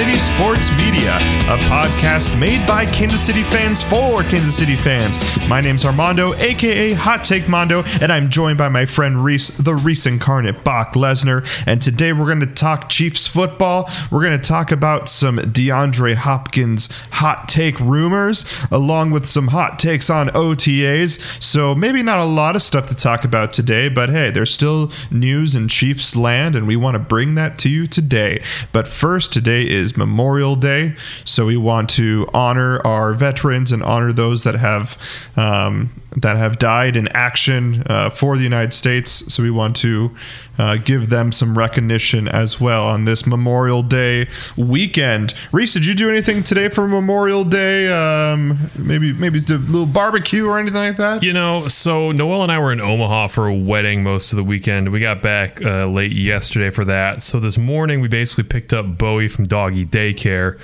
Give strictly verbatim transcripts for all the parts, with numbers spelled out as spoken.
City Sports Media, a podcast made by Kansas City fans for Kansas City fans. My name's Armando, a k a. Hot Take Mondo, and I'm joined by my friend Rhys, the Rhys incarnate Brock Lesnar, and today we're going to talk Chiefs football. We're going to talk about some DeAndre Hopkins hot take rumors, along with some hot takes on O T As, so maybe not a lot of stuff to talk about today, but hey, there's still news in Chiefs land, and we want to bring that to you today. But first, today is Memorial Day, so we want to honor our veterans and honor those that have um, that have died in action uh, for the United States. So we want to uh, give them some recognition as well on this Memorial Day weekend. Rhys, did you do anything today for Memorial Day? Um, maybe maybe a little barbecue or anything like that? You know, so Noelle and I were in Omaha for a wedding most of the weekend. We got back uh, late yesterday for that. So this morning we basically picked up Bowie from doggy daycare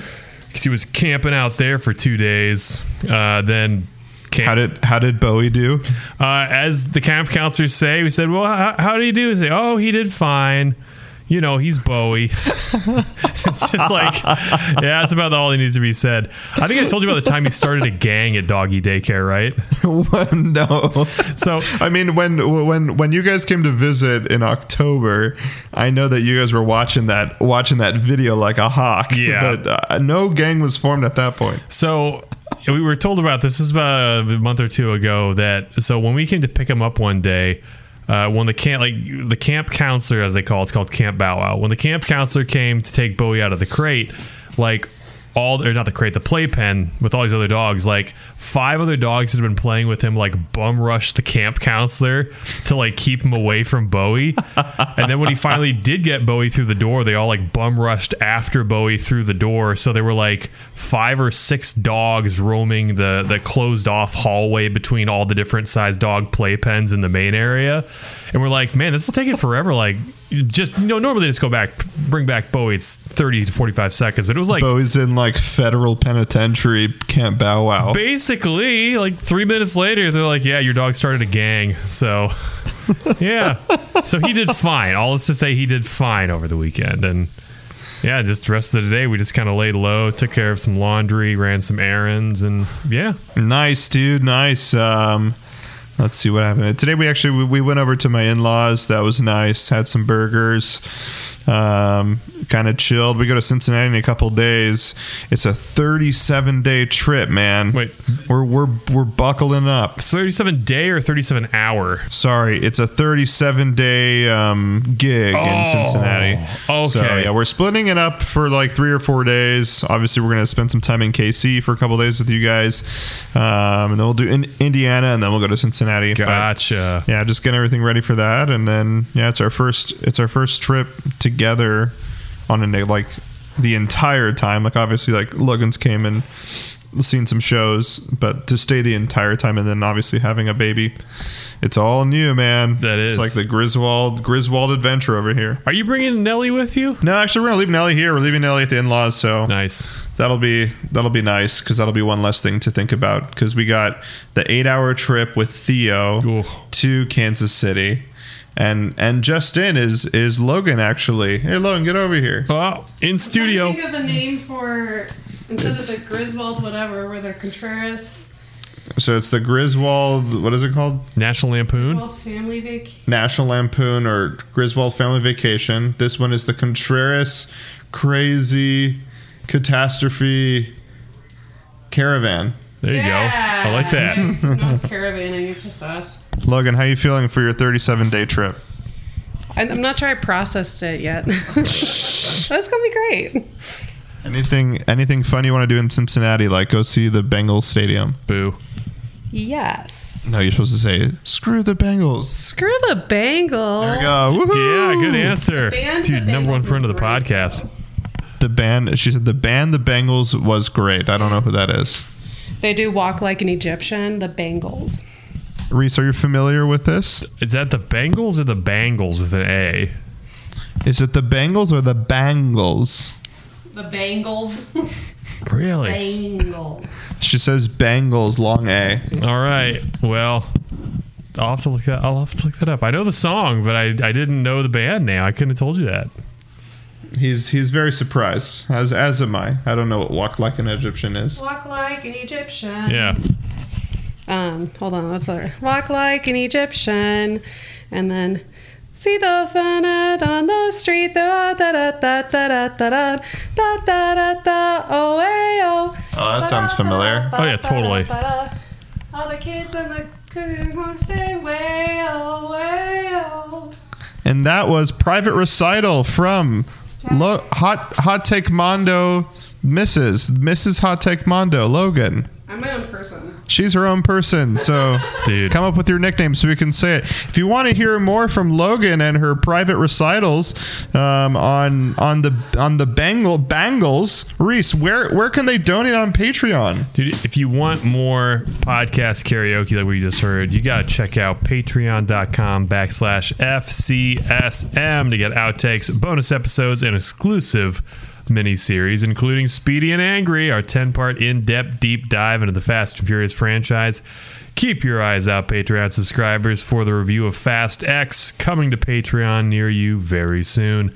because he was camping out there for two days. Uh, then Camp. How did how did Bowie do? Uh, as the camp counselors say, we said, well, how, how did he do? He said, oh, he did fine. You know, he's Bowie. It's just like, yeah, that's about all that needs to be said. I think I told you about the time he started a gang at doggy daycare, right? No. So I mean, when when when you guys came to visit in October, I know that you guys were watching that watching that video like a hawk. Yeah. But uh, no gang was formed at that point. So we were told about this. This is about a month or two ago. That so when we came to pick him up one day. Uh, when the camp, like the camp counselor, as they call it, it's called Camp Bow Wow. When the camp counselor came to take Bowie out of the crate, like all, or not the crate, the playpen with all these other dogs, like five other dogs that had been playing with him, like bum rushed the camp counselor to like keep him away from Bowie. And then when he finally did get Bowie through the door, they all like bum rushed after Bowie through the door. So there were like five or six dogs roaming the, the closed off hallway between all the different size dog playpens in the main area. And we're like, man, this is taking forever. Like, just, you know, normally just go back, bring back Bowie. It's thirty to forty-five seconds, but it was like Bowie's in like federal penitentiary Camp Bow Wow. Basically, like three minutes later, they're like, yeah, your dog started a gang. So, yeah. So he did fine. All is to say he did fine over the weekend. And yeah, just the rest of the day, we just kind of laid low, took care of some laundry, ran some errands, and yeah. Nice, dude. Nice. Um, Let's see what happened. Today we actually, we, we went over to my in-laws. That was nice. Had some burgers. Um, kind of chilled. We go to Cincinnati in a couple days. It's a thirty-seven day trip, man. Wait. We're we're we're buckling up. thirty-seven day or thirty-seven hour? Sorry. It's a thirty-seven day um, gig oh, in Cincinnati. Okay. So, yeah, we're splitting it up for like three or four days. Obviously, we're going to spend some time in K C for a couple days with you guys. Um, and then we'll do in Indiana, and then we'll go to Cincinnati. Gotcha. But yeah, just getting everything ready for that, and then yeah, it's our first it's our first trip together on a like the entire time. Like obviously, like Logan's came and seen some shows, but to stay the entire time, and then obviously having a baby, it's all new, man. That is, it's like the Griswold Griswold adventure over here. Are you bringing Nelly with you? No, actually, we're gonna leave Nelly here. We're leaving Nelly at the in-laws, so nice. That'll be that'll be nice because that'll be one less thing to think about because we got the eight-hour trip with Theo Ooh. to Kansas City, and and Justyn is is Logan actually. Hey, Logan, get over here. Oh, in studio. Think of a name for instead it's, of the Griswold whatever, or the Contreras. So it's the Griswold. What is it called? National Lampoon. Griswold Family Vacation. National Lampoon or Griswold Family Vacation. This one is the Contreras Crazy Catastrophe Caravan. There you yeah. go. I like that. Yeah, it's, no, it's caravanning. It's just us. Logan, how are you feeling for your thirty-seven day trip? I'm not sure I processed it yet. That's going to be great. Anything anything fun you want to do in Cincinnati? Like go see the Bengals stadium. Boo. Yes. No, you're supposed to say, screw the Bengals. Screw the Bengals. There we go. Woohoo. Yeah, good answer. Dude, number one friend of the podcast. Though. The band, she said the band, the Bangles was great. I don't yes. know who that is. They do walk like an Egyptian, the Bangles. Rhys, are you familiar with this? Is that the Bangles or the Bangles with an A? Is it the Bangles or the Bangles? The Bangles. Really? Bangles. She says Bangles, long A. All right. Well, I'll have to look that. I'll have to look that up. I know the song, but I I didn't know the band name. I couldn't have told you that. He's he's very surprised, as as am I. I don't know what walk like an Egyptian is. Walk like an Egyptian. Yeah. Um, hold on, let's let her. Walk like an Egyptian, and then see the fun on the street. Da da da da da da da da da da. Oh hey oh. Oh, that sounds familiar. Oh yeah, totally. All the kids in the cuckoo won't say way oh way oh. And that was Private Recital from Lo- Hot Hot Take Mondo, Missus Missus Hot Take Mondo, Logan. I'm my own person. She's her own person, so dude, come up with your nickname so we can say it. If you want to hear more from Logan and her private recitals um, on on the on the Bangle, Bangles, Rhys, where where can they donate on Patreon? Dude, if you want more podcast karaoke like we just heard, you got to check out patreon.com backslash FCSM to get outtakes, bonus episodes, and exclusive mini-series, including Speedy and Angry, our ten-part in-depth deep dive into the Fast and Furious franchise. Keep your eyes out, Patreon subscribers, for the review of Fast X coming to Patreon near you very soon.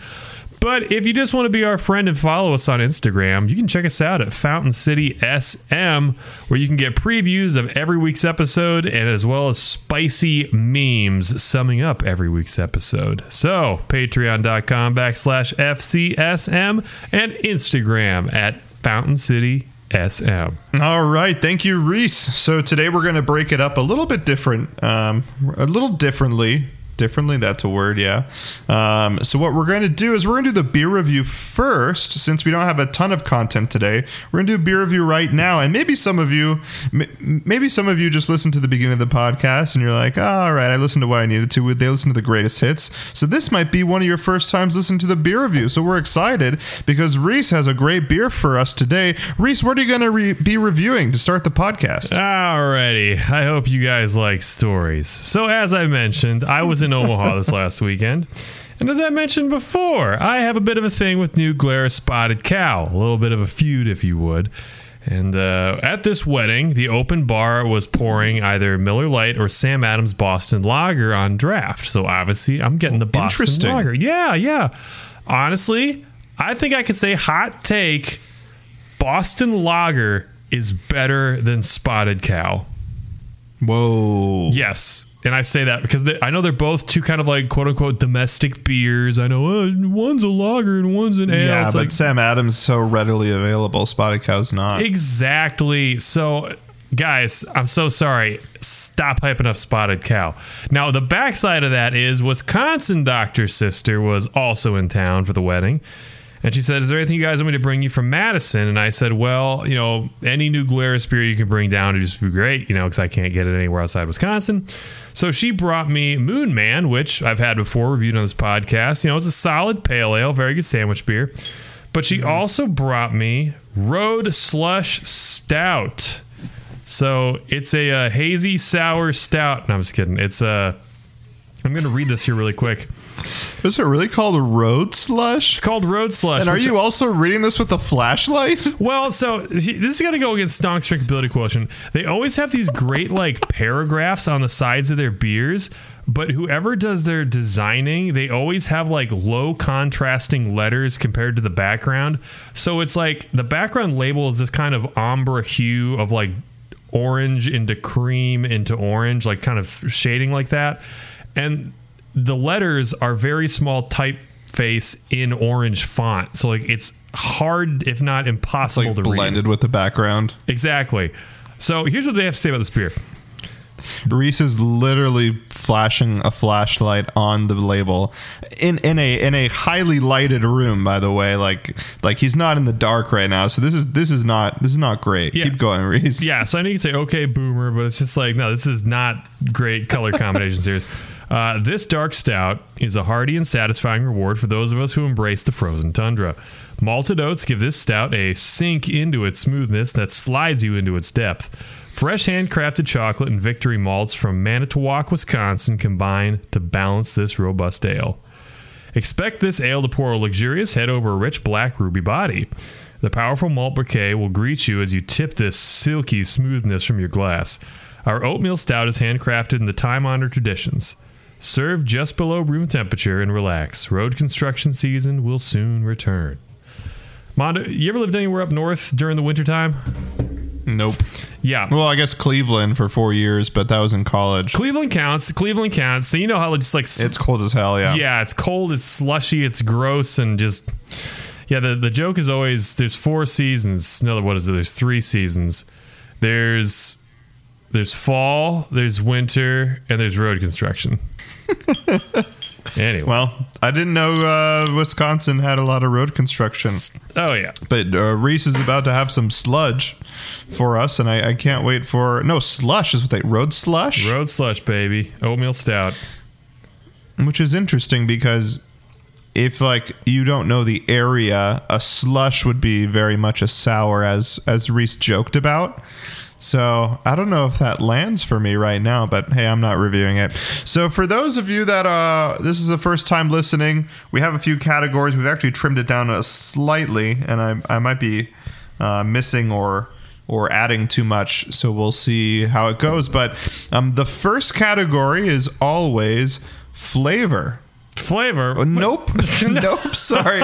But if you just want to be our friend and follow us on Instagram, you can check us out at Fountain City S M, where you can get previews of every week's episode and as well as spicy memes summing up every week's episode. So, patreon.com backslash FCSM and Instagram at Fountain City S M. All right, thank you, Rhys. So today we're going to break it up a little bit different, um, a little differently. Differently, that's a word, yeah. Um, so what we're going to do is we're going to do the beer review first, since we don't have a ton of content today. We're going to do a beer review right now, and maybe some of you, maybe some of you just listened to the beginning of the podcast, and you're like, oh, all right, I listened to what I needed to. They listened to the greatest hits, so this might be one of your first times listening to the beer review. So we're excited because Rhys has a great beer for us today. Rhys, what are you going to re- be reviewing to start the podcast? Alrighty, I hope you guys like stories. So as I mentioned, I was in Omaha this last weekend, and as I mentioned before, I have a bit of a thing with New Glarus Spotted Cow, a little bit of a feud if you would, and uh, at this wedding the open bar was pouring either Miller Lite or Sam Adams Boston Lager on draft, so obviously I'm getting the Boston Lager. Yeah, yeah. Honestly, I think I could say hot take, Boston Lager is better than Spotted Cow. Whoa. Yes. And I say that because they, I know they're both two kind of like quote unquote domestic beers. I know uh, one's a lager and one's an ale. Yeah, it's but like, Sam Adams so readily available. Spotted Cow's not. Exactly. So, guys, I'm so sorry. Stop hyping up Spotted Cow. Now, the backside of that is Wisconsin doctor's sister was also in town for the wedding. And she said, is there anything you guys want me to bring you from Madison? And I said, well, you know, any New Glarus beer you can bring down would just be great, you know, because I can't get it anywhere outside Wisconsin. So she brought me Moon Man, which I've had before, reviewed on this podcast. You know, it's a solid pale ale, very good sandwich beer. But she mm. also brought me Road Slush Stout. So it's a, a hazy sour stout. No, I'm just kidding. It's a... I'm going to read this here really quick. Is it really called Road Slush? It's called Road Slush. And are you also reading this with a flashlight? Well, so this is going to go against Stonk's drinkability quotient. They always have these great like paragraphs on the sides of their beers, but whoever does their designing, they always have like low contrasting letters compared to the background. So it's like the background label is this kind of ombre hue of like orange into cream into orange, like kind of shading like that. And the letters are very small typeface in orange font. So like it's hard, if not impossible, like to blended read. Blended with the background. Exactly. So here's what they have to say about this beer. Rhys is literally flashing a flashlight on the label in in a in a highly lighted room, by the way, like like he's not in the dark right now, so this is this is not this is not great. Yeah. Keep going, Rhys. Yeah, so I know you can say okay boomer, but it's just like no, this is not great color combinations here. Uh, this dark stout is a hearty and satisfying reward for those of us who embrace the frozen tundra. Malted oats give this stout a sink into its smoothness that slides you into its depth. Fresh handcrafted chocolate and victory malts from Manitowoc, Wisconsin combine to balance this robust ale. Expect this ale to pour a luxurious head over a rich black ruby body. The powerful malt bouquet will greet you as you tip this silky smoothness from your glass. Our oatmeal stout is handcrafted in the time-honored traditions. Serve just below room temperature and relax. Road construction season will soon return. Mondo, you ever lived anywhere up north during the wintertime? Nope. Yeah. Well, I guess Cleveland for four years, but that was in college. Cleveland counts. Cleveland counts. So you know how it just like... It's cold as hell, yeah. Yeah, it's cold, it's slushy, it's gross, and just... Yeah, the, the joke is always there's four seasons. No, what is it? There's three seasons. There's... There's fall, there's winter, and there's road construction. Anyway. Well, I didn't know uh, Wisconsin had a lot of road construction. Oh, yeah. But uh, Rhys is about to have some sludge for us, and I, I can't wait for... No, slush is what they... Road slush? Road slush, baby. Oatmeal stout. Which is interesting because if, like, you don't know the area, a slush would be very much a sour, as, as Rhys joked about. So I don't know if that lands for me right now, but hey, I'm not reviewing it. So for those of you that uh, this is the first time listening, we have a few categories. We've actually trimmed it down uh, slightly, and I, I might be uh, missing or or adding too much. So we'll see how it goes. But um, the first category is always flavor. Flavor? Oh, nope. Nope. Sorry.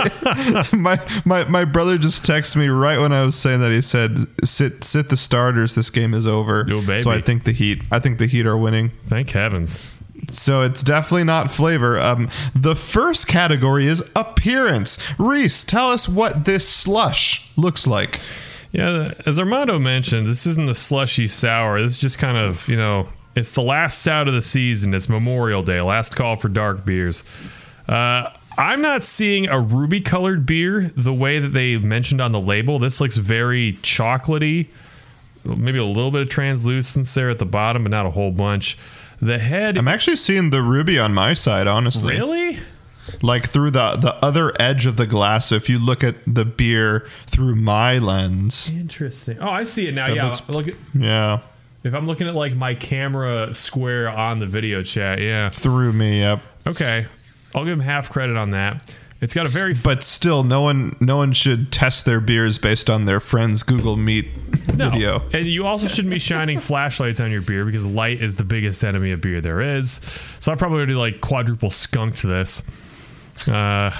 my, my my brother just texted me right when I was saying that. He said, sit sit the starters. This game is over. Yo, baby. So I think the Heat. I think the Heat are winning. Thank heavens. So it's definitely not flavor. Um, the first category is appearance. Rhys, tell us what this slush looks like. Yeah, as Armando mentioned, this isn't a slushy sour. This is just kind of, you know... It's the last stout of the season. It's Memorial Day. Last call for dark beers. Uh, I'm not seeing a ruby-colored beer the way that they mentioned on the label. This looks very chocolatey. Maybe a little bit of translucence there at the bottom, but not a whole bunch. The head... I'm actually seeing the ruby on my side, honestly. Really? Like through the, the other edge of the glass. So if you look at the beer through my lens... Interesting. Oh, I see it now. Yeah. Looks, look at, yeah. If I'm looking at like my camera square on the video chat, yeah. Threw me up. Okay. I'll give him half credit on that. It's got a very... F- but still, no one no one should test their beers based on their friend's Google Meet no. video. And you also shouldn't be shining flashlights on your beer because light is the biggest enemy of beer there is. So I probably already like quadruple skunked this. Uh,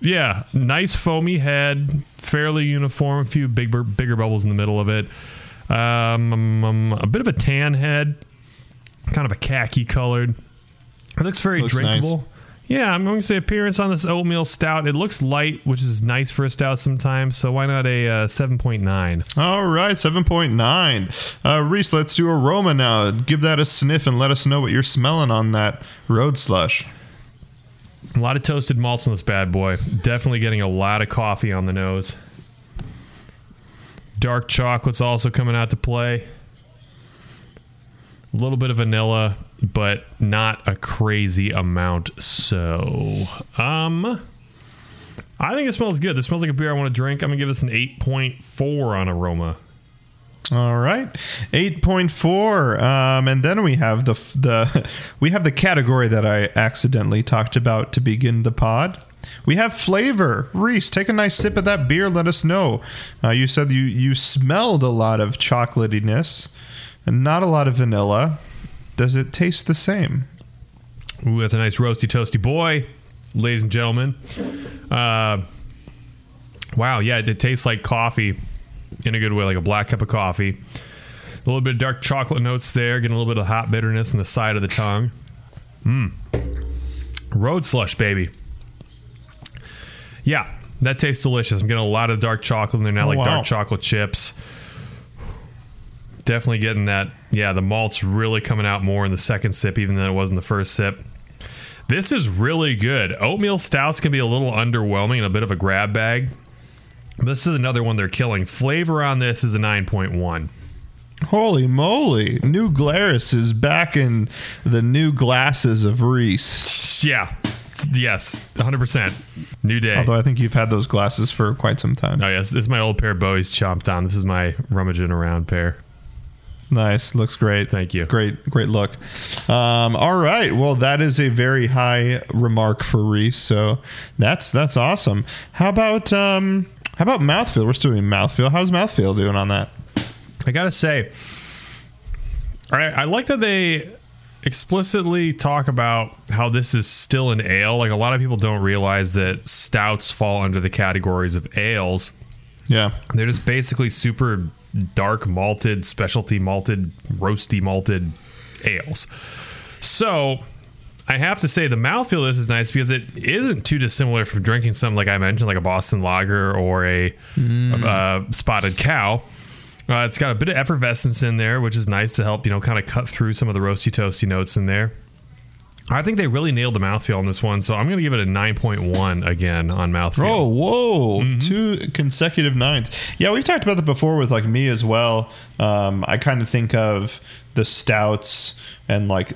yeah. Nice foamy head. Fairly uniform. A few big, bigger bubbles in the middle of it. Um, um, a bit of a tan head, kind of a khaki colored. It looks very looks drinkable. Nice. Yeah, I'm going to say appearance on this oatmeal stout. It looks light, which is nice for a stout sometimes. So why not a uh, seven point nine? All right, seven point nine. Uh, Rhys, let's do aroma now. Give that a sniff and let us know what you're smelling on that road slush. A lot of toasted malts on this bad boy. Definitely getting a lot of coffee on the nose. Dark chocolate's also coming out to play. A little bit of vanilla, but not a crazy amount. So, um, I think it smells good. This smells like a beer I want to drink. I'm going to give this an eight point four on aroma. All right, eight point four, um, and then we have the the we have the category that I accidentally talked about to begin the pod. We have flavor. Rhys, take a nice sip of that beer. Let us know. Uh, you said you, you smelled a lot of chocolatiness and not a lot of vanilla. Does it taste the same? Ooh, that's a nice roasty, toasty boy, ladies and gentlemen. Uh, wow, yeah, it tastes like coffee in a good way, like a black cup of coffee. A little bit of dark chocolate notes there, getting a little bit of hot bitterness on the side of the tongue. Mmm. Road slush, baby. Yeah, that tastes delicious. I'm getting a lot of dark chocolate in there now, oh, like wow. Dark chocolate chips. Definitely getting that. Yeah, the malt's really coming out more in the second sip, even than it was in the first sip. This is really good. Oatmeal stouts can be a little underwhelming and a bit of a grab bag. This is another one they're killing. Flavor on this is a nine point one. Holy moly. New Glarus is back in the new glasses of Rhys. Yeah. Yes, one hundred percent. New day. Although I think you've had those glasses for quite some time. Oh, yes. This is my old pair Bowie's chomped on. This is my rummaging around pair. Nice. Looks great. Thank you. Great, great look. Um, all right. Well, that is a very high remark for Rhys. So that's that's awesome. How about um, how about mouthfeel? We're still doing mouthfeel. How's mouthfeel doing on that? I got to say, all right, I like that they... explicitly talk about how this is still an ale. Like, a lot of people don't realize that stouts fall under the categories of ales. Yeah. They're just basically super dark malted, specialty malted, roasty malted ales. So I have to say the mouthfeel of this is nice because it isn't too dissimilar from drinking something like I mentioned, like a Boston Lager or a mm. uh, Spotted Cow. Uh, it's got a bit of effervescence in there, which is nice to help, you know, kind of cut through some of the roasty, toasty notes in there. I think they really nailed the mouthfeel on this one, so I'm going to give it a nine point one again on mouthfeel. Oh, whoa. Mm-hmm. Two consecutive nines. Yeah, we've talked about that before with, like, me as well. Um, I kind of think of the stouts and, like,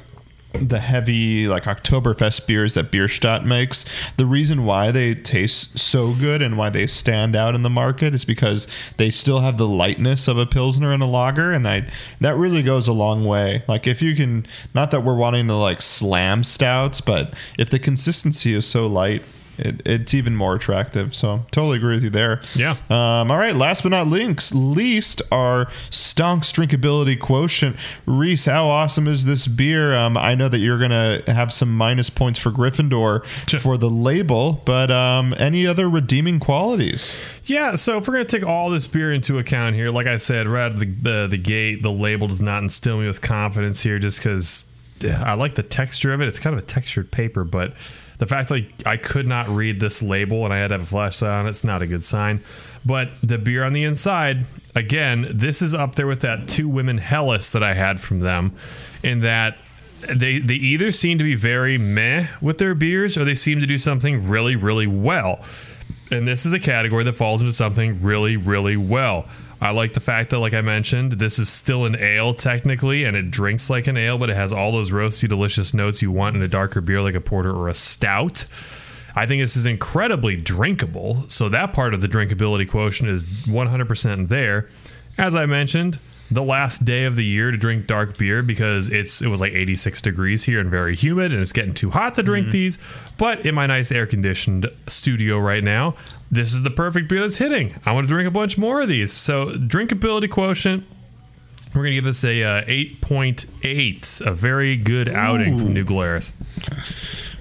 the heavy, like, Oktoberfest beers that Bierstadt makes. The reason why they taste so good and why they stand out in the market is because they still have the lightness of a Pilsner and a lager, and I that really goes a long way. Like, if you can, not that we're wanting to, like, slam stouts, but if the consistency is so light, It, it's even more attractive. So totally agree with you there. Yeah. Um, all right. Last but not links, least, our Stonks drinkability quotient. Rhys, how awesome is this beer? Um, I know that you're going to have some minus points for Gryffindor sure. for the label, but um, any other redeeming qualities? Yeah. So if we're going to take all this beer into account here, like I said, right out of the, the, the gate, the label does not instill me with confidence here just because I like the texture of it. It's kind of a textured paper, but the fact that I could not read this label and I had to have a flashlight on, it's not a good sign. But the beer on the inside, again, this is up there with that Two Women Hellas that I had from them, in that they, they either seem to be very meh with their beers or they seem to do something really, really well. And this is a category that falls into something really, really well. I like the fact that, like I mentioned, this is still an ale technically, and it drinks like an ale, but it has all those roasty, delicious notes you want in a darker beer like a porter or a stout. I think this is incredibly drinkable, so that part of the drinkability quotient is one hundred percent there. As I mentioned, the last day of the year to drink dark beer because it's it was like eighty-six degrees here and very humid, and it's getting too hot to drink mm-hmm. these. But in my nice air-conditioned studio right now, this is the perfect beer that's hitting. I want to drink a bunch more of these. So drinkability quotient, we're going to give this a uh, eight point eight. A very good outing Ooh. From New Glarus.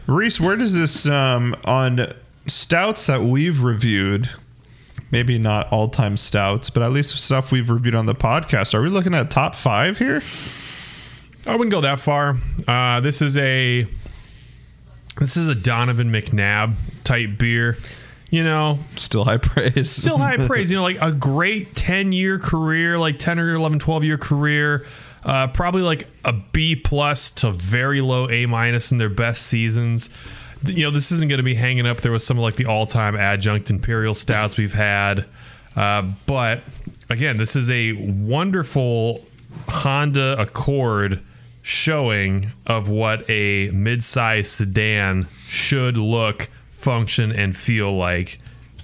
Rhys, where does this, um, on stouts that we've reviewed, maybe not all-time stouts, but at least stuff we've reviewed on the podcast, are we looking at top five here? I wouldn't go that far. Uh, this is a this is a Donovan McNabb type beer. You know, still high praise, still high praise, you know, like a great ten year career, like ten or eleven, twelve year career, uh, probably like a B plus to very low A minus in their best seasons. You know, this isn't going to be hanging up there with some of like the all time adjunct imperial stouts we've had. Uh, but again, this is a wonderful Honda Accord showing of what a midsize sedan should look, function, and feel like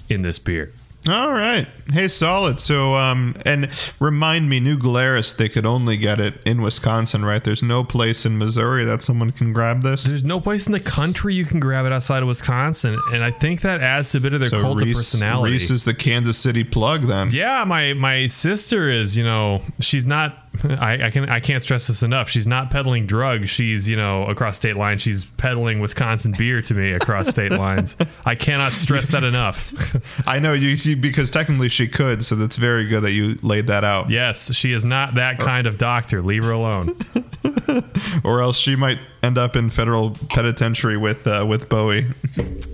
in this beer. All right. Hey, solid. So, um, and remind me, New Glarus, they could only get it in Wisconsin, right? There's no place in Missouri that someone can grab this. There's no place in the country you can grab it outside of Wisconsin. And I think that adds to a bit of their so cult Reese, of personality. Reese is the Kansas City plug then. Yeah. My, my sister is, you know, she's not, I, I can I can't stress this enough. She's not peddling drugs. She's, you know, across state lines. She's peddling Wisconsin beer to me across state lines. I cannot stress that enough. I know you see, because technically she could. So that's very good that you laid that out. Yes, she is not that kind of doctor. Leave her alone. Or else she might end up in federal penitentiary with uh, with Bowie.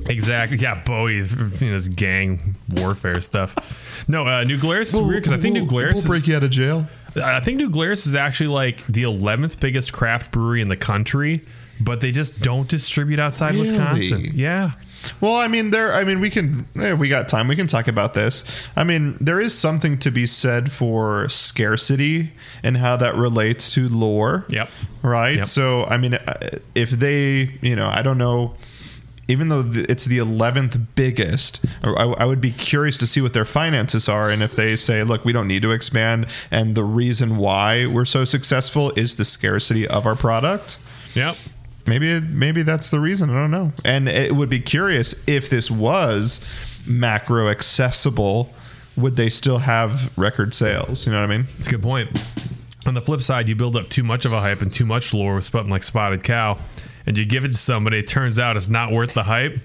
Exactly. Yeah, Bowie, you know, his gang warfare stuff. No, uh, New Glarus is we'll, weird because we'll, I think New Glarus we'll break you out of jail. I think New Glarus is actually like the eleventh biggest craft brewery in the country, but they just don't distribute outside really? Wisconsin. Yeah. Well, I mean, there. I mean, we can. We got time. We can talk about this. I mean, there is something to be said for scarcity and how that relates to lore. Yep. Right. Yep. So, I mean, if they, you know, I don't know. Even though it's the eleventh biggest, I would be curious to see what their finances are. And if they say, look, we don't need to expand, and the reason why we're so successful is the scarcity of our product. Yep. Maybe, maybe that's the reason. I don't know. And it would be curious if this was macro accessible, would they still have record sales? You know what I mean? That's a good point. on the flip side, you build up too much of a hype and too much lore with something like Spotted Cow, and you give it to somebody, it turns out it's not worth the hype.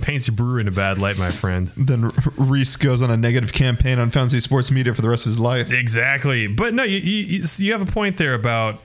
Paints your brewer in a bad light, my friend. Then Rhys goes on a negative campaign on Fountain City Sports Media for the rest of his life. Exactly. But no, you, you, you have a point there about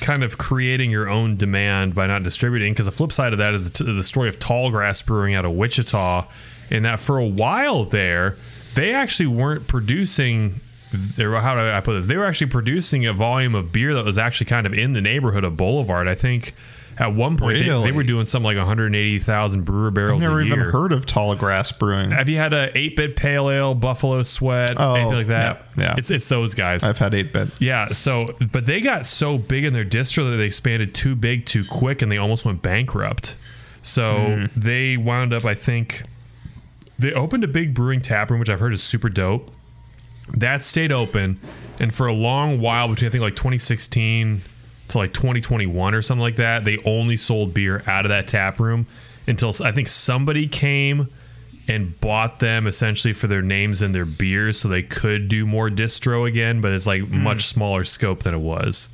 kind of creating your own demand by not distributing, because the flip side of that is the, t- the story of Tallgrass Brewing out of Wichita, in that for a while there, they actually weren't producing... They were, how do I put this? They were actually producing a volume of beer that was actually kind of in the neighborhood of Boulevard. I think at one point really? they, they were doing something like one hundred eighty thousand brewer barrels a year. I've never even year. heard of Tallgrass Brewing. Have you had a eight-bit pale ale, Buffalo Sweat, oh, anything like that? Yeah, yeah. It's, it's those guys. I've had eight-bit. Yeah, so but they got so big in their distro that they expanded too big too quick, and they almost went bankrupt. So mm. they wound up, I think, they opened a big brewing tap room, which I've heard is super dope. That stayed open, and for a long while, between I think like twenty sixteen to like twenty twenty-one or something like that, they only sold beer out of that tap room until I think somebody came and bought them essentially for their names and their beers, so they could do more distro again, but it's like mm. much smaller scope than it was.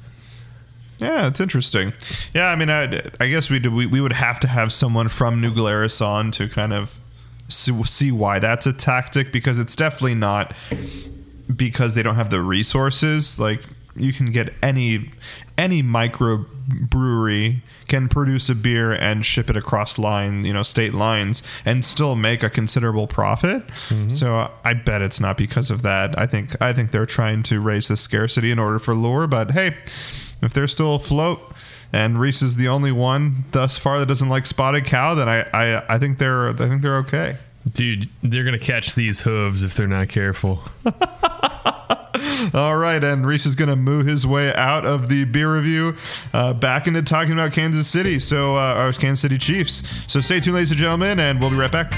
Yeah, it's interesting. Yeah, I mean, I, I guess we, do, we we would have to have someone from New Glarus on to kind of see why that's a tactic, because it's definitely not... because they don't have the resources. Like, you can get any any micro brewery can produce a beer and ship it across line, you know, state lines, and still make a considerable profit. Mm-hmm. So I bet it's not because of that. I think I think they're trying to raise the scarcity in order for lure. But hey, if they're still afloat and Rhys is the only one thus far that doesn't like Spotted Cow, then I I, I think they're I think they're okay. Dude, they're going to catch these hooves if they're not careful. All right, and Rhys is going to move his way out of the beer review uh, back into talking about Kansas City, so uh, our Kansas City Chiefs. So stay tuned, ladies and gentlemen, and we'll be right back.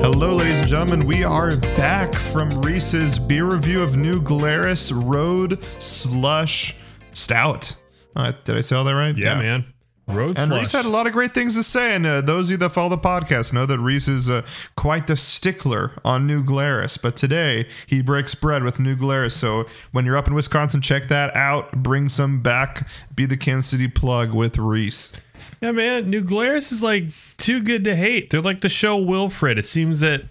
Hello, ladies and gentlemen. We are back from Rhys's beer review of New Glarus Road Slush Stout. Uh, did I say all that right? Yeah, yeah. man. Road and Slush. Rhys had a lot of great things to say, and uh, those of you that follow the podcast know that Rhys is uh, quite the stickler on New Glarus, but today he breaks bread with New Glarus, so when you're up in Wisconsin, check that out. Bring some back. Be the Kansas City plug with Rhys. Yeah, man, New Glarus is like too good to hate. They're like the show Wilfred. It seems that...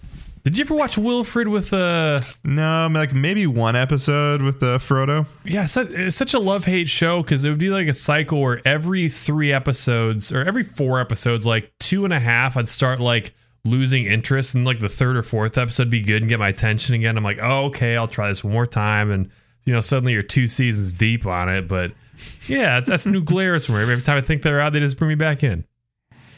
Did you ever watch Wilfred with uh No, like maybe one episode with uh, Frodo? Yeah, it's such, it's such a love-hate show, because it would be like a cycle where every three episodes, or every four episodes, like two and a half, I'd start like losing interest, and like the third or fourth episode be good and get my attention again. I'm like, oh, okay, I'll try this one more time, and you know, suddenly you're two seasons deep on it, but... Yeah, that's New Glarus for me. Every time I think they're out, they just bring me back in.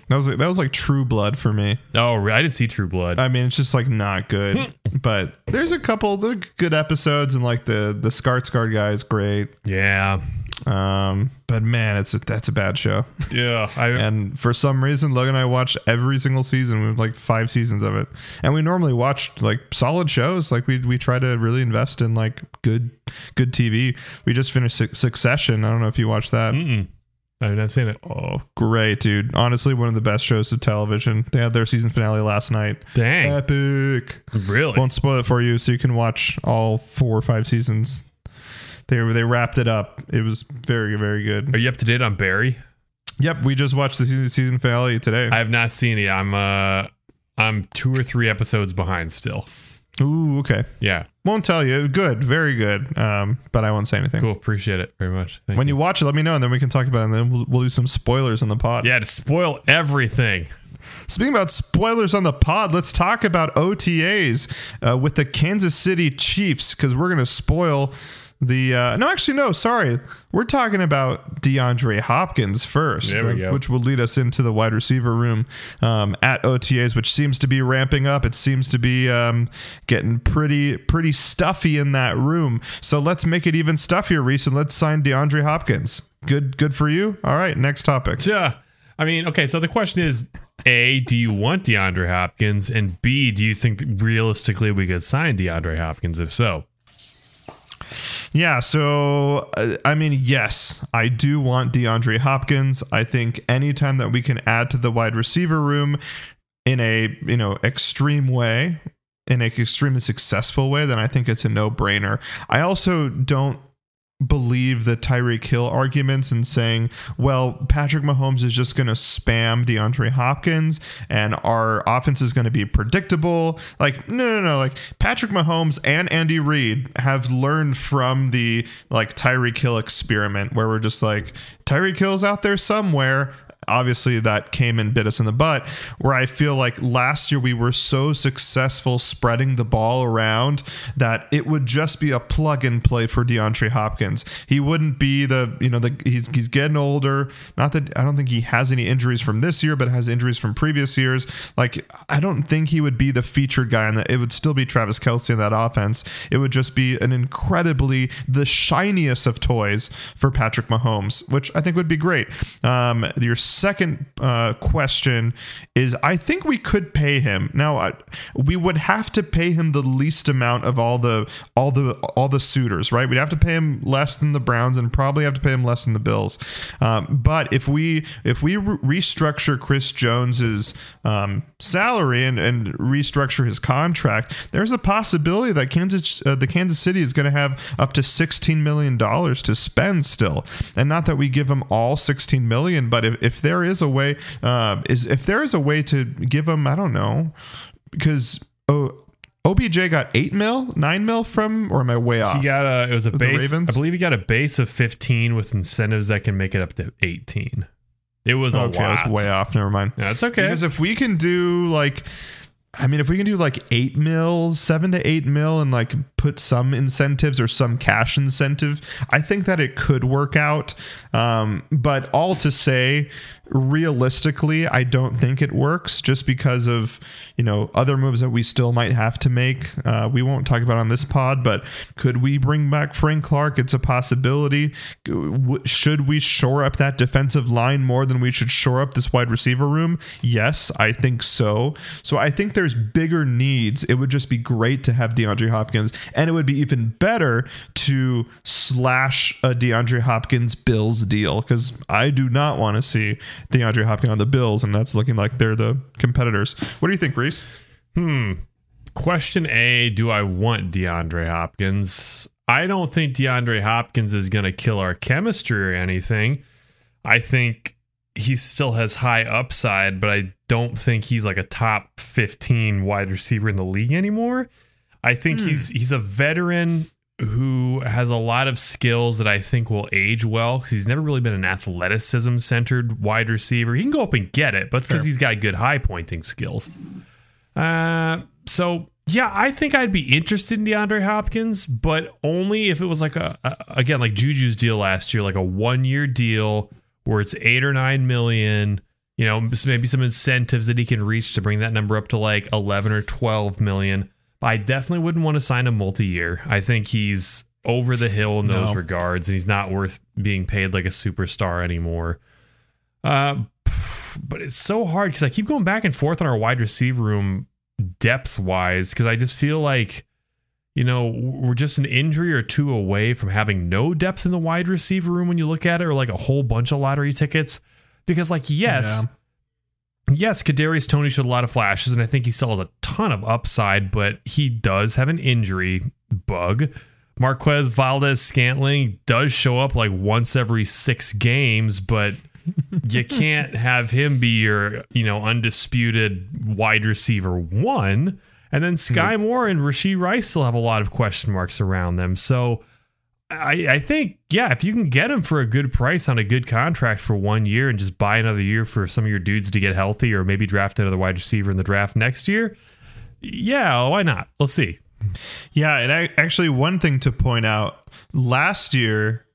That was like, that was like True Blood for me. Oh, I didn't see True Blood. I mean, it's just like not good. But there's a couple good episodes, and like the the Skarsgård guy is great. Yeah. Um, but man, it's a, that's a bad show. Yeah. I, and for some reason, Logan and I watched every single season. We had like five seasons of it, and we normally watched like solid shows. Like we we try to really invest in like good good T V. We just finished su- Succession. I don't know if you watched that. Mm-mm. I've not seen it. Oh, great, dude! Honestly, one of the best shows of television. They had their season finale last night. Dang, epic! Really? Won't spoil it for you, so you can watch all four or five seasons. They they wrapped it up. It was very, very good. Are you up to date on Barry? Yep, we just watched the season, season finale today. I have not seen it. I'm uh, I'm two or three episodes behind still. Ooh, okay. Yeah. Won't tell you. Good. Very good. Um, but I won't say anything. Cool. Appreciate it very much. Thank when you. you watch it, let me know, and then we can talk about it, and then we'll, we'll do some spoilers on the pod. Yeah, to spoil everything. Speaking about spoilers on the pod, let's talk about O T As uh, with the Kansas City Chiefs, because we're going to spoil... The uh, no, actually, no, sorry. We're talking about DeAndre Hopkins first, there we go. Which will lead us into the wide receiver room um, at O T As, which seems to be ramping up. It seems to be um, getting pretty, pretty stuffy in that room. So let's make it even stuffier, Rhys, and let's sign DeAndre Hopkins. Good, good for you. All right, next topic. Yeah, I mean, okay. So the question is: A, do you want DeAndre Hopkins? And B, do you think that realistically we could sign DeAndre Hopkins? If so. Yeah, so, I mean, yes, I do want DeAndre Hopkins. I think anytime that we can add to the wide receiver room in a, you know, extreme way, in an extremely successful way, then I think it's a no-brainer. I also don't believe the Tyreek Hill arguments and saying, well, Patrick Mahomes is just going to spam DeAndre Hopkins and our offense is going to be predictable. Like, no, no, no. Like, Patrick Mahomes and Andy Reid have learned from the, like, Tyreek Hill experiment where we're just like, Tyreek Hill's out there somewhere. Obviously, that came and bit us in the butt, where I feel like last year we were so successful spreading the ball around that it would just be a plug and play for DeAndre Hopkins. He wouldn't be the, you know, the he's he's getting older. Not that I don't think he has any injuries from this year, but has injuries from previous years. Like, I don't think he would be the featured guy, and it would still be Travis Kelce in that offense. It would just be an incredibly the shiniest of toys for Patrick Mahomes, which I think would be great. Um, your second uh, question is, I think we could pay him. Now, I, we would have to pay him the least amount of all the all the all the suitors, right? We'd have to pay him less than the Browns and probably have to pay him less than the Bills. Um, but if we if we re- restructure Chris Jones's um, salary and, and restructure his contract, there's a possibility that Kansas uh, the Kansas City is going to have up to sixteen million dollars to spend still, and not that we give him all sixteen million dollars, but if, if If there is a way, uh, is if there is a way to give him, I don't know, because oh, O B J got eight mil, nine mil from, or am I way off? He got a, it was a base. I believe he got a base of fifteen with incentives that can make it up to eighteen. It was a okay, lot. Was way off. Never mind. That's no, okay. Because if we can do like, I mean, if we can do like eight mil, seven to eight mil, and like put some incentives or some cash incentive, I think that it could work out. Um, but all to say, realistically, I don't think it works just because of, you know, other moves that we still might have to make. Uh, we won't talk about on this pod, but could we bring back Frank Clark? It's a possibility. Should we shore up that defensive line more than we should shore up this wide receiver room? Yes, I think so. So I think there's bigger needs. It would just be great to have DeAndre Hopkins, and it would be even better to slash a DeAndre Hopkins Bills deal, because I do not want to see DeAndre Hopkins on the Bills, and that's looking like they're the competitors. What do you think, Rhys? Hmm. Question A, do I want DeAndre Hopkins? I don't think DeAndre Hopkins is going to kill our chemistry or anything. I think he still has high upside, but I don't think he's like a top fifteen wide receiver in the league anymore. I think hmm. he's he's a veteran who has a lot of skills that I think will age well, because he's never really been an athleticism-centered wide receiver. He can go up and get it, but it's because he's got good high-pointing skills. Uh, so, yeah, I think I'd be interested in DeAndre Hopkins, but only if it was like, a, a again, like Juju's deal last year, like a one-year deal where it's eight or nine million dollars, you know, maybe some incentives that he can reach to bring that number up to like eleven or twelve million dollars. I definitely wouldn't want to sign a multi-year. I think he's over the hill in those no. regards, and he's not worth being paid like a superstar anymore. Uh, but it's so hard because I keep going back and forth on our wide receiver room depth-wise, because I just feel like, you know, we're just an injury or two away from having no depth in the wide receiver room when you look at it, or like a whole bunch of lottery tickets. Because, like, yes, yeah. yes, Kadarius Toney showed a lot of flashes, and I think he still has a ton of upside, but he does have an injury bug. Marquez Valdez-Scantling does show up like once every six games, but you can't have him be your, you know, undisputed wide receiver one. And then Skyy Moore and Rashee Rice still have a lot of question marks around them. So I, I think, yeah, if you can get him for a good price on a good contract for one year and just buy another year for some of your dudes to get healthy, or maybe draft another wide receiver in the draft next year, yeah, why not? Let's see. Yeah, and I, actually one thing to point out, last year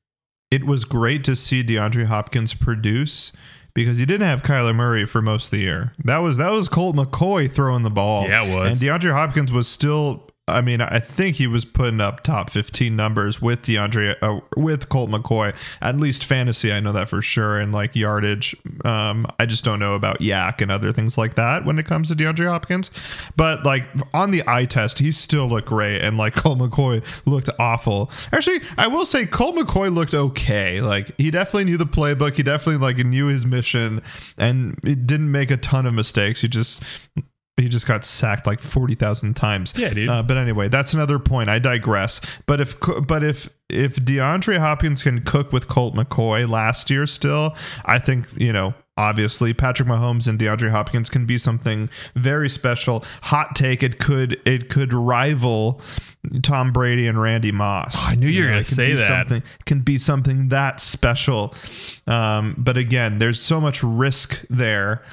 it was great to see DeAndre Hopkins produce, because he didn't have Kyler Murray for most of the year. That was that was Colt McCoy throwing the ball. Yeah, it was. And DeAndre Hopkins was still I mean, I think he was putting up top fifteen numbers with DeAndre, uh, with Colt McCoy, at least fantasy. I know that for sure. And like yardage. Um, I just don't know about yak and other things like that when it comes to DeAndre Hopkins. But like on the eye test, he still looked great. And like Colt McCoy looked awful. Actually, I will say Colt McCoy looked okay. Like he definitely knew the playbook. He definitely like knew his mission and it didn't make a ton of mistakes. He just... He just got sacked like forty thousand times. Yeah, dude. Uh, but anyway, that's another point. I digress. But if but if if DeAndre Hopkins can cook with Colt McCoy last year still, I think, you know, obviously Patrick Mahomes and DeAndre Hopkins can be something very special. Hot take, it could it could rival Tom Brady and Randy Moss. Oh, I knew you, you were know, going to say that. It can be something that special. Um, but again, there's so much risk there.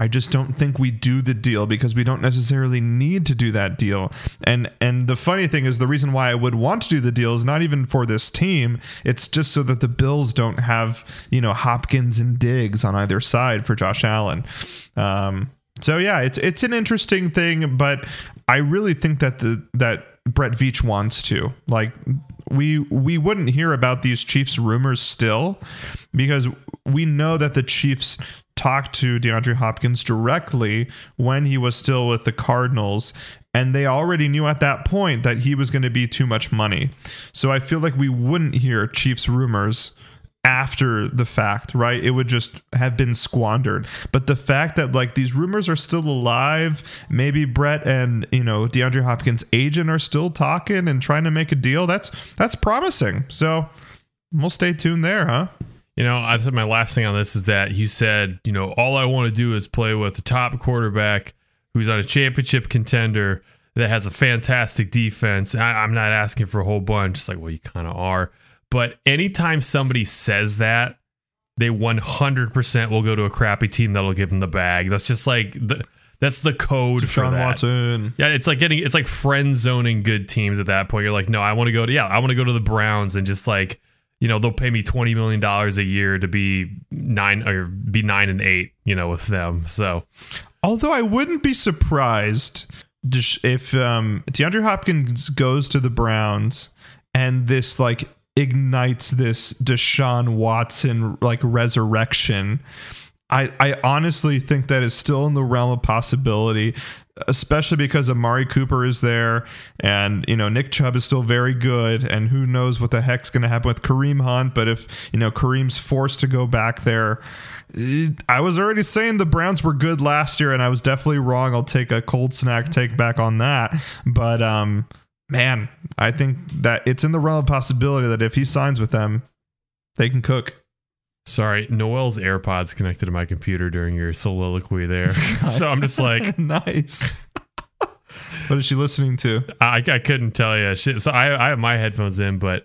I just don't think we do the deal because we don't necessarily need to do that deal. And and the funny thing is the reason why I would want to do the deal is not even for this team. It's just so that the Bills don't have, you know, Hopkins and Diggs on either side for Josh Allen. Um, so, yeah, it's it's an interesting thing. But I really think that the that Brett Veach wants to like we we wouldn't hear about these Chiefs rumors still because we know that the Chiefs talked to DeAndre Hopkins directly when he was still with the Cardinals, and they already knew at that point that he was going to be too much money. So I feel like we wouldn't hear Chiefs rumors after the fact, right? It would just have been squandered. But the fact that like these rumors are still alive, maybe Brett and, you know, DeAndre Hopkins' agent are still talking and trying to make a deal, that's that's promising. So we'll stay tuned there, huh? You know, I said my last thing on this is that he said, you know, all I want to do is play with a top quarterback who's on a championship contender that has a fantastic defense. I, I'm not asking for a whole bunch. It's like, well, you kind of are. But anytime somebody says that, they one hundred percent will go to a crappy team that'll give them the bag. That's just like the, that's the code Justin for that. Watson. Yeah, it's like getting it's like friend zoning good teams at that point. You're like, no, I want to go to yeah, I want to go to the Browns and just like. You know, they'll pay me twenty million dollars a year to be nine or be nine and eight, you know, with them. So, although I wouldn't be surprised if um, DeAndre Hopkins goes to the Browns and this like ignites this Deshaun Watson like resurrection. I, I honestly think that is still in the realm of possibility, especially because Amari Cooper is there and, you know, Nick Chubb is still very good and who knows what the heck's going to happen with Kareem Hunt. But if, you know, Kareem's forced to go back there, I was already saying the Browns were good last year and I was definitely wrong. I'll take a cold snack take back on that. But, um, man, I think that it's in the realm of possibility that if he signs with them, they can cook. Sorry, Noel's AirPods connected to my computer during your soliloquy there. So I'm just like... Nice. What is she listening to? I, I couldn't tell you. She, so I, I have my headphones in, but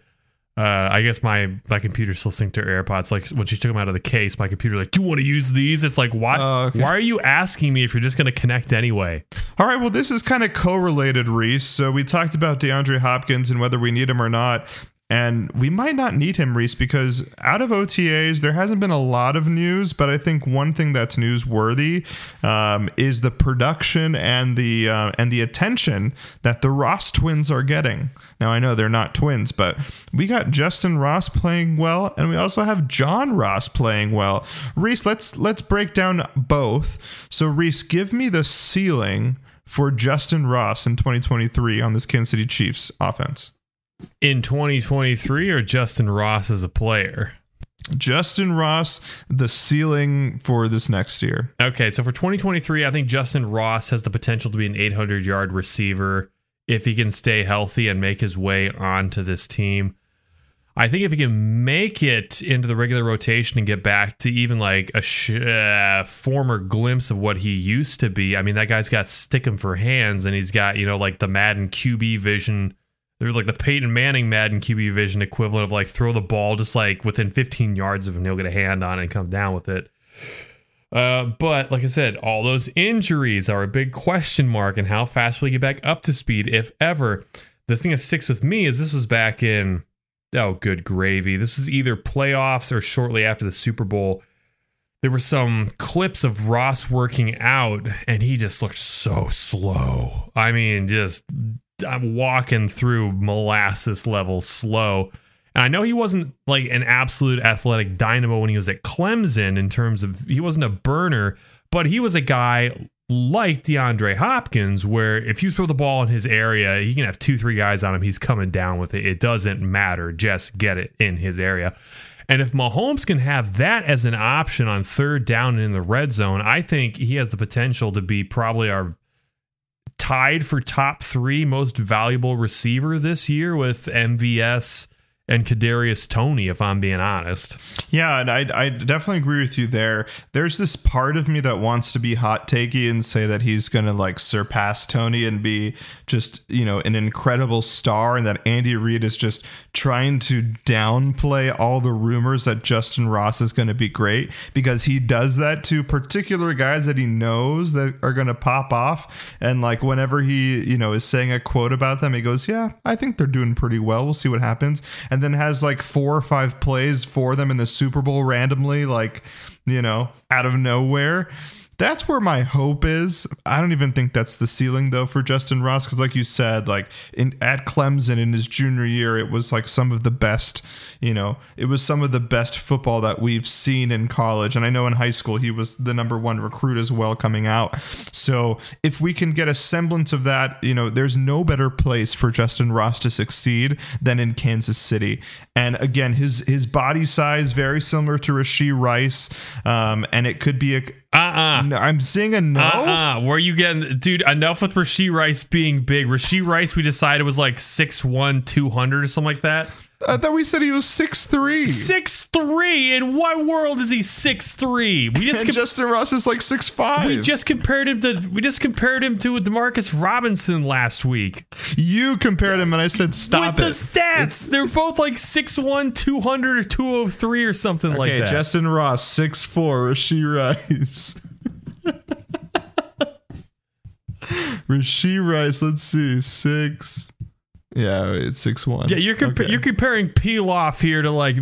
uh, I guess my, my computer's still synced to her AirPods. Like when she took them out of the case, my computer was like, do you want to use these? It's like, why, uh, okay. Why are you asking me if you're just going to connect anyway? All right, well, this is kind of correlated, Rhys. So we talked about DeAndre Hopkins and whether we need him or not. And we might not need him, Rhys, because out of O T As, there hasn't been a lot of news. But I think one thing that's newsworthy um, is the production and the uh, and the attention that the Ross twins are getting. Now, I know they're not twins, but we got Justyn Ross playing well. And we also have John Ross playing well. Rhys, let's let's break down both. So, Rhys, give me the ceiling for Justyn Ross in twenty twenty-three on this Kansas City Chiefs offense. In twenty twenty-three or Justyn Ross as a player? Justyn Ross, the ceiling for this next year. Okay, so for twenty twenty-three, I think Justyn Ross has the potential to be an eight hundred yard receiver if he can stay healthy and make his way onto this team. I think if he can make it into the regular rotation and get back to even like a sh- uh, former glimpse of what he used to be, I mean, that guy's got sticking for hands and he's got, you know, like the Madden Q B vision. They're like the Peyton Manning Madden Q B vision equivalent of like throw the ball just like within fifteen yards of him. He'll get a hand on it and come down with it. Uh, but like I said, all those injuries are a big question mark and how fast will he get back up to speed, if ever. The thing that sticks with me is this was back in, oh, good gravy. This was either playoffs or shortly after the Super Bowl. There were some clips of Ross working out and he just looked so slow. I mean, just... I'm walking through molasses level slow. And I know he wasn't like an absolute athletic dynamo when he was at Clemson in terms of he wasn't a burner, but he was a guy like DeAndre Hopkins, where if you throw the ball in his area, he can have two, three guys on him. He's coming down with it. It doesn't matter. Just get it in his area. And if Mahomes can have that as an option on third down and in the red zone, I think he has the potential to be probably our tied for top three most valuable receiver this year with M V S and Kadarius Toney, if I'm being honest. Yeah, and I, I definitely agree with you there. There's this part of me that wants to be hot takey and say that he's going to like surpass Toney and be just, you know, an incredible star, and that Andy Reid is just trying to downplay all the rumors that Justyn Ross is going to be great, because he does that to particular guys that he knows that are going to pop off. And like whenever he, you know, is saying a quote about them, he goes, yeah, I think they're doing pretty well. We'll see what happens. And then has like four or five plays for them in the Super Bowl randomly, like, you know, out of nowhere. That's where my hope is. I don't even think that's the ceiling, though, for Justyn Ross, because like you said, like in, at Clemson in his junior year, it was like some of the best, you know, it was some of the best football that we've seen in college. And I know in high school, he was the number one recruit as well coming out. So if we can get a semblance of that, you know, there's no better place for Justyn Ross to succeed than in Kansas City. And again, his his body size, very similar to Rashee Rice. Um, and it could be a... Uh-uh. No, I'm seeing a no. Uh-uh. Where are you getting... Dude, enough with Rashee Rice being big. Rashee Rice, we decided, was like six one, two hundred or something like that. I thought we said he was six three. six three? In what world is he six three? We just and com- Justyn Ross is like six five. We just compared him to we just compared him to Demarcus Robinson last week. You compared him and I said stop With it. With the stats. It's- They're both like six one, two hundred or two oh three or something okay, like that. Okay, Justyn Ross, six four, Rashee Rice. Rashee Rice, let's see, six... Yeah, it's six one. Yeah, you're compa- okay. you're comparing Pilaf here to like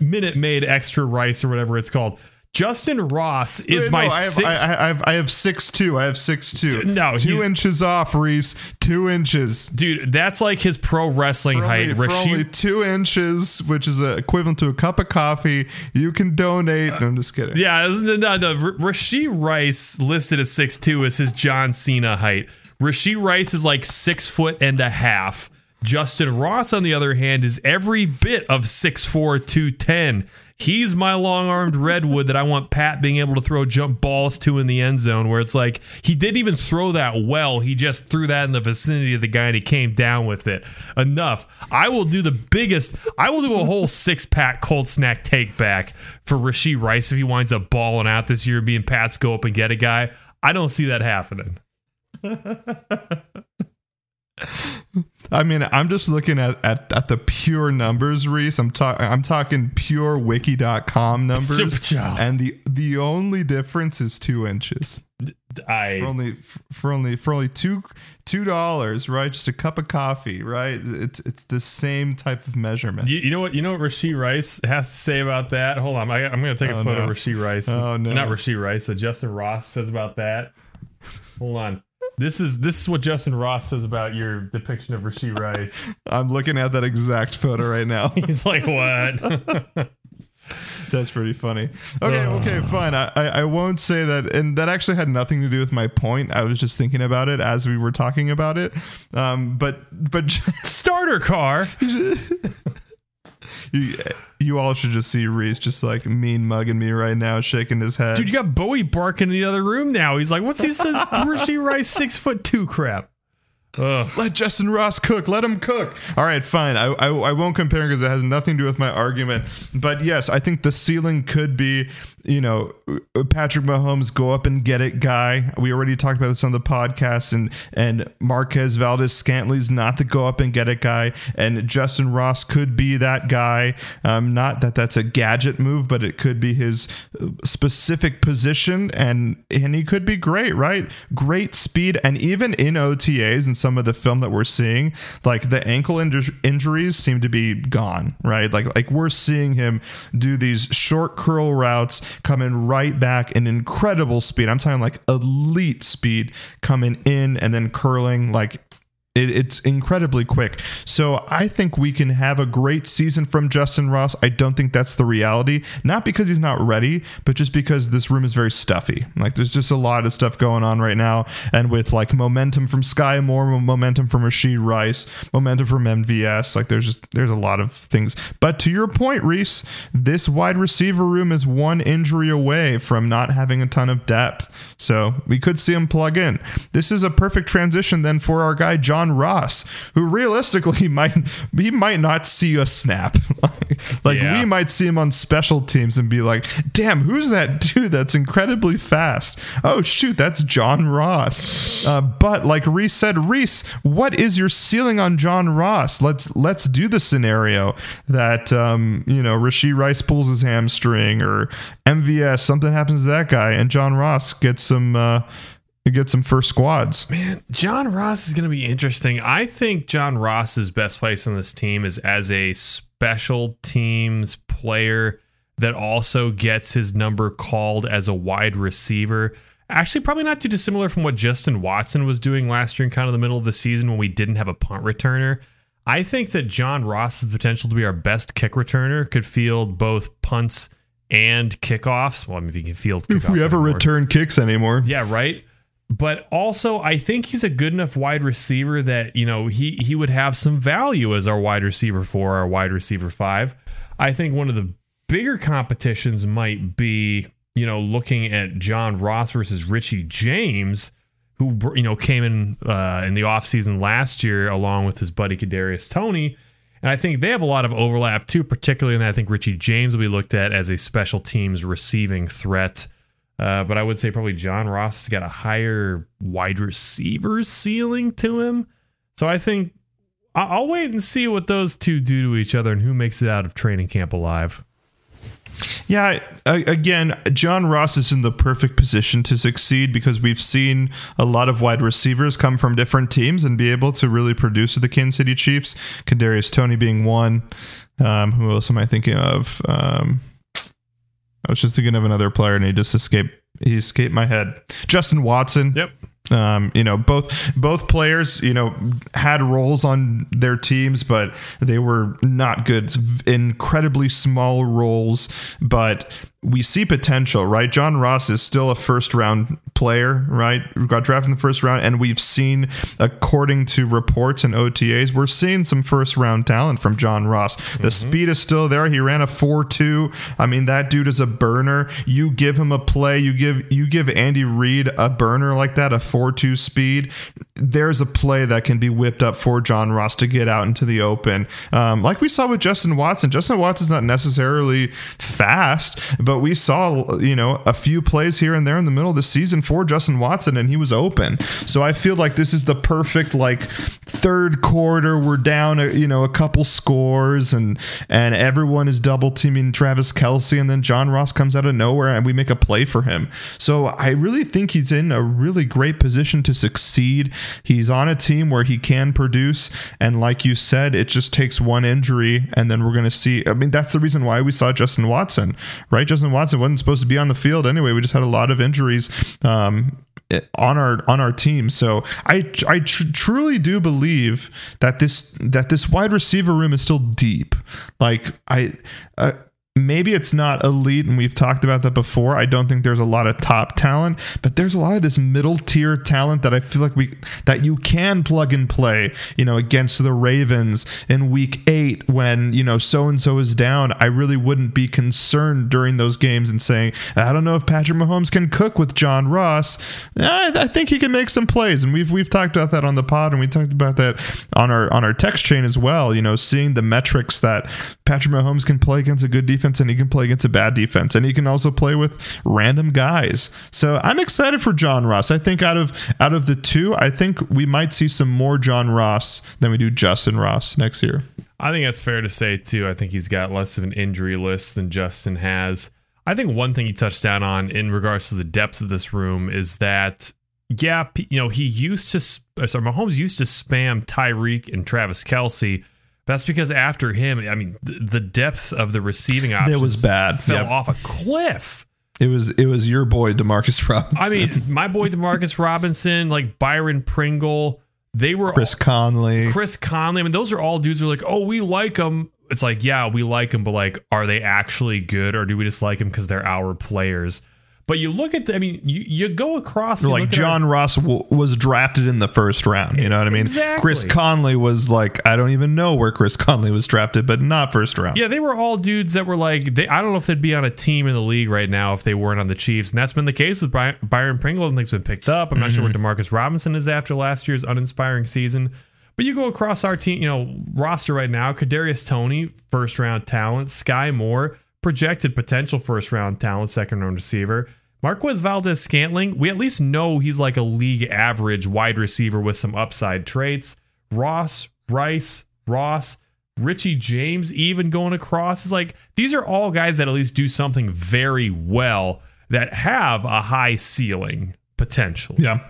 Minute Maid Extra Rice or whatever it's called. Justyn Ross is Wait, my. No, I, have, six- I, have, I have I have six two. I have six two. Dude, no, two inches off, Rhys. Two inches, dude. That's like his pro wrestling for height. Only, Rashee- for only two inches, which is a, equivalent to a cup of coffee. You can donate. Uh, no, I'm just kidding. Yeah, no, no, no. Rashee Rice listed as six two is his John Cena height. Rashee Rice is like six foot and a half. Justyn Ross, on the other hand, is every bit of six four, two ten. He's my long-armed redwood that I want Pat being able to throw jump balls to in the end zone, where it's like he didn't even throw that well. He just threw that in the vicinity of the guy and he came down with it. Enough. I will do the biggest. I will do a whole six-pack cold snack take back for Rashee Rice if he winds up balling out this year, being Pat's go up and get a guy. I don't see that happening. I mean, I'm just looking at, at, at the pure numbers, Rhys. I'm talking I'm talking pure wiki dot com numbers, and the the only difference is two inches. I for only for only for only two two dollars, right? Just a cup of coffee, right? It's it's the same type of measurement. You, you know what? You know what Rashee Rice has to say about that. Hold on, I, I'm going to take a oh, photo no. of Rashee Rice. Oh no, not Rashee Rice. That Justyn Ross says about that. Hold on. This is this is what Justyn Ross says about your depiction of Rashee Rice. I'm looking at that exact photo right now. He's like, what? That's pretty funny. Okay, uh. okay, fine. I, I, I won't say that. And that actually had nothing to do with my point. I was just thinking about it as we were talking about it. Um, but but starter car. You, you all should just see Rhys just like mean mugging me right now, shaking his head. Dude, you got Bowie barking in the other room now. He's like, what's this, this Rashee Rice six foot two crap? Ugh. Let Justyn Ross cook. Let him cook. All right, fine. I I, I won't compare because it has nothing to do with my argument. But yes, I think the ceiling could be, you know, Patrick Mahomes, go up and get it guy. We already talked about this on the podcast. And and Marquez Valdes-Scantly's not the go up and get it guy. And Justyn Ross could be that guy. Um, not that that's a gadget move, but it could be his specific position. And, and he could be great, right? Great speed. And even in O T As and some of the film that we're seeing, like the ankle inj- injuries seem to be gone, right? Like like we're seeing him do these short curl routes, coming right back in incredible speed. I'm talking like elite speed, coming in and then curling like It, it's incredibly quick. So I think we can have a great season from Justyn Ross. I don't think that's the reality. Not because he's not ready, but just because this room is very stuffy. Like, there's just a lot of stuff going on right now. And with like momentum from Skyy Moore, momentum from Rashee Rice, momentum from M V S, like there's just, there's a lot of things. But to your point, Rhys, this wide receiver room is one injury away from not having a ton of depth. So we could see him plug in. This is a perfect transition then for our guy John Ross, who realistically might he might not see a snap. Like, yeah. We might see him on special teams and be like, damn, who's that dude that's incredibly fast? Oh shoot, that's John Ross. Uh, but like Rhys said, Rhys, what is your ceiling on John Ross? Let's let's do the scenario that um, you know, Rashee Rice pulls his hamstring or M V S, something happens to that guy, and John Ross gets some uh, get some first squads. Man, John Ross is going to be interesting. I think John Ross's best place on this team is as a special teams player that also gets his number called as a wide receiver. Actually, probably not too dissimilar from what Justin Watson was doing last year in kind of the middle of the season when we didn't have a punt returner. I think that John Ross has the potential to be our best kick returner, could field both punts and kickoffs. Well, I mean, if he can field kickoffs. If we ever anymore. return kicks anymore. Yeah, right. But also, I think he's a good enough wide receiver that, you know, he he would have some value as our wide receiver four, our wide receiver five. I think one of the bigger competitions might be, you know, looking at John Ross versus Richie James, who, you know, came in uh, in the offseason last year along with his buddy Kadarius Toney. And I think they have a lot of overlap too, particularly in that I think Richie James will be looked at as a special teams receiving threat. Uh, but I would say probably John Ross has got a higher wide receiver ceiling to him. So I think I'll wait and see what those two do to each other and who makes it out of training camp alive. Yeah, again, John Ross is in the perfect position to succeed because we've seen a lot of wide receivers come from different teams and be able to really produce to the Kansas City Chiefs. Kadarius Toney being one. Um, who else am I thinking of? Um, I was just thinking of another player and he just escaped. He escaped my head. Justin Watson. Yep. Um, you know, both both players, you know, had roles on their teams, but they were not good, incredibly small roles. But we see potential, right? John Ross is still a first round player, right? We got drafted in the first round, and we've seen, according to reports and O T As, we're seeing some first round talent from John Ross. The mm-hmm. speed is still there. He ran a four two. I mean, that dude is a burner. You give him a play, you give you give Andy Reid a burner like that, a four two speed, there's a play that can be whipped up for John Ross to get out into the open. Um, like we saw with Justin Watson. Justin Watson's not necessarily fast, but we saw, you know, a few plays here and there in the middle of the season for Justin Watson, and he was open. So I feel like this is the perfect, like, third quarter, we're down, a, you know, a couple scores, and and everyone is double teaming Travis Kelce, and then John Ross comes out of nowhere and we make a play for him. So I really think he's in a really great position to succeed. He's on a team where he can produce, and like you said, it just takes one injury and then we're going to see. I mean, that's the reason why we saw Justin Watson, right? Justin Watson wasn't supposed to be on the field anyway. We just had a lot of injuries um, on our on our team. So I I tr- truly do believe that this that this wide receiver room is still deep. Like I uh, maybe it's not elite, and we've talked about that before. I don't think there's a lot of top talent, but there's a lot of this middle tier talent that I feel like we that you can plug and play, you know, against the Ravens in week eight when, you know, so-and-so is down. I really wouldn't be concerned during those games and saying, I don't know if Patrick Mahomes can cook with John Ross. I, I think he can make some plays. And we've we've talked about that on the pod, and we talked about that on our on our text chain as well, you know, seeing the metrics that Patrick Mahomes can play against a good defense, and he can play against a bad defense, and he can also play with random guys. So I'm excited for John Ross. I think out of out of the two, I think we might see some more John Ross than we do Justin Ross next year. I think that's fair to say too. I think he's got less of an injury list than Justin has. I think one thing you touched down on in regards to the depth of this room is that, yeah, you know, he used to, sorry, Mahomes used to spam Tyreek and Travis Kelce. That's because after him, I mean, the depth of the receiving options it was bad. fell yep. off a cliff. It was it was your boy, Demarcus Robinson. I mean, my boy, Demarcus Robinson, like Byron Pringle. They were Chris all, Conley. Chris Conley. I mean, those are all dudes who are like, oh, we like them. It's like, yeah, we like them, but like, are they actually good, or do we just like them because they're our players? But you look at, the, I mean, you, you go across. You like John our, Ross w- was drafted in the first round. You know what I mean? Exactly. Chris Conley was like, I don't even know where Chris Conley was drafted, but not first round. Yeah, they were all dudes that were like, they, I don't know if they'd be on a team in the league right now if they weren't on the Chiefs. And that's been the case with By- Byron Pringle. And things been picked up. I'm not mm-hmm. sure where Demarcus Robinson is after last year's uninspiring season. But you go across our team, you know, roster right now, Kadarius Toney, first round talent, Skyy Moore, projected potential first round talent, second round receiver. Marquez Valdes-Scantling, we at least know he's like a league average wide receiver with some upside traits. Ross, Rice, Ross, Richie James, even going across. It's like, these are all guys that at least do something very well that have a high ceiling potential. Yeah.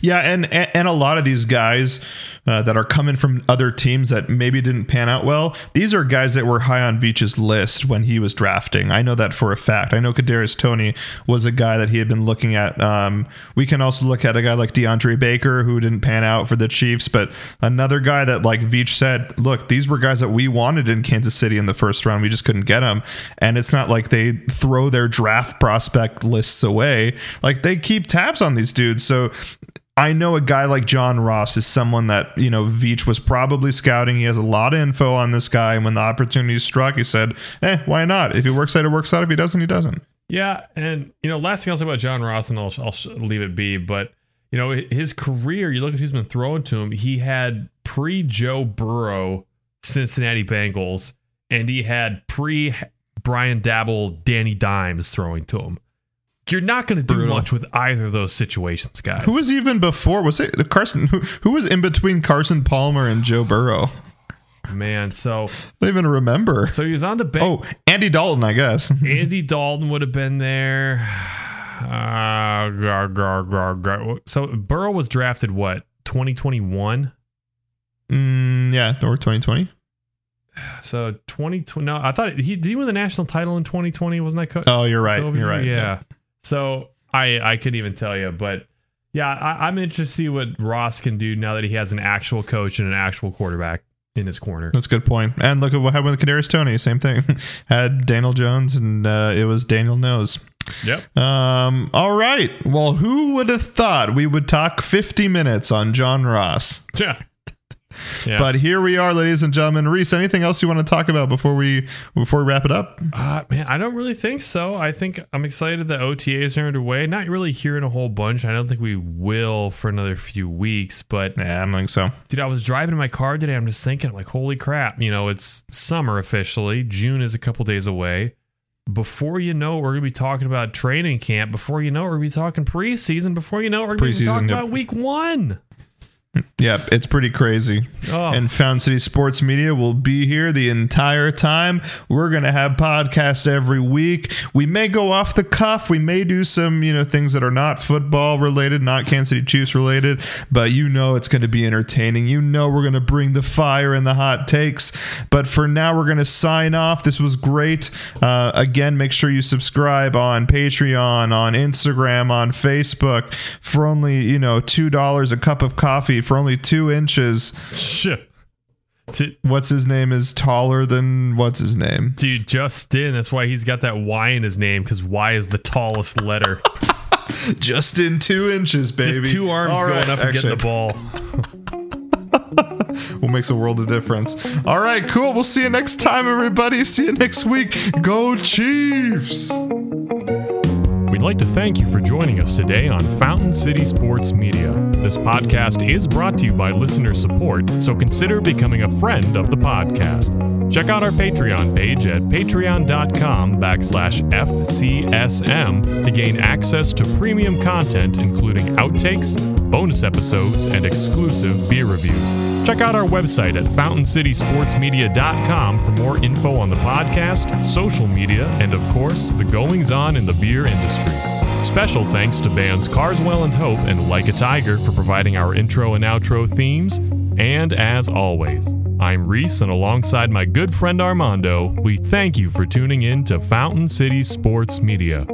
Yeah, and, and a lot of these guys uh, that are coming from other teams that maybe didn't pan out well, these are guys that were high on Veach's list when he was drafting. I know that for a fact. I know Kadarius Toney was a guy that he had been looking at. Um, we can also look at a guy like DeAndre Baker, who didn't pan out for the Chiefs, but another guy that, like Veach said, look, these were guys that we wanted in Kansas City in the first round. We just couldn't get them. And it's not like they throw their draft prospect lists away. Like, they keep tabs on these dudes. So I know a guy like John Ross is someone that, you know, Veach was probably scouting. He has a lot of info on this guy. And when the opportunity struck, he said, eh, why not? If he works out, it works out. If he doesn't, he doesn't. Yeah. And, you know, last thing I'll say about John Ross, and I'll, I'll leave it be. But, you know, his career, you look at who's been thrown to him. He had pre-Joe Burrow, Cincinnati Bengals, and he had pre-Brian Dabble, Danny Dimes throwing to him. You're not going to do Brutal. much with either of those situations, guys. Who was even before? Was it Carson? Who, who was in between Carson Palmer and Joe Burrow? Man, so I don't even remember. So he was on the bench. Oh, Andy Dalton, I guess. Andy Dalton would have been there. Uh, gar, gar, gar, gar. So Burrow was drafted what? twenty twenty-one? Mm, yeah, or twenty twenty. So twenty twenty. No, I thought he did. He win the national title in twenty twenty, wasn't that? Co- oh, you're right. COVID? You're right. Yeah. yeah. So I, I couldn't even tell you, but yeah, I, I'm interested to see what Ross can do now that he has an actual coach and an actual quarterback in his corner. That's a good point. And look at what happened with Kadarius Toney. Same thing. Had Daniel Jones, and uh, it was Daniel Nose. Yep. Um. All right. Well, who would have thought we would talk fifty minutes on John Ross? Yeah. Yeah. But here we are, ladies and gentlemen. Rhys, anything else you want to talk about before we before we wrap it up? Uh, man, I don't really think so. I think I'm excited that O T As are underway. Not really hearing a whole bunch. I don't think we will for another few weeks. But yeah, I don't think so. Dude, I was driving in my car today. I'm just thinking, like, holy crap. You know, it's summer officially. June is a couple days away. Before you know it, we're going to be talking about training camp. Before you know it, we're going to be talking preseason. Before you know it, we're going to be talking yep. about week one. Yeah, it's pretty crazy. Oh. And Fountain City Sports Media will be here the entire time. We're going to have podcasts every week. We may go off the cuff. We may do some, you know, things that are not football related, not Kansas City Chiefs related, but you know it's going to be entertaining. You know we're going to bring the fire and the hot takes. But for now, we're going to sign off. This was great. Uh, again, make sure you subscribe on Patreon, on Instagram, on Facebook for only, you know, two dollars a cup of coffee. For only two inches, shit. T- what's his name is taller than what's his name, dude. Justyn. That's why he's got that Y in his name, because Y is the tallest letter. Justyn, two inches, baby. Just two arms All going right, up and actually. Getting the ball. What makes a world of difference? All right, cool. We'll see you next time, everybody. See you next week. Go Chiefs! We'd like to thank you for joining us today on Fountain City Sports Media. This podcast is brought to you by listener support, so consider becoming a friend of the podcast. Check out our Patreon page at patreon.com backslash FCSM to gain access to premium content, including outtakes, bonus episodes, and exclusive beer reviews. Check out our website at fountain city sports media dot com for more info on the podcast, social media, and of course, the goings-on in the beer industry. Special thanks to bands Carswell and Hope and Like a Tiger for providing our intro and outro themes. And as always, I'm Rhys, and alongside my good friend Armando, we thank you for tuning in to Fountain City Sports Media.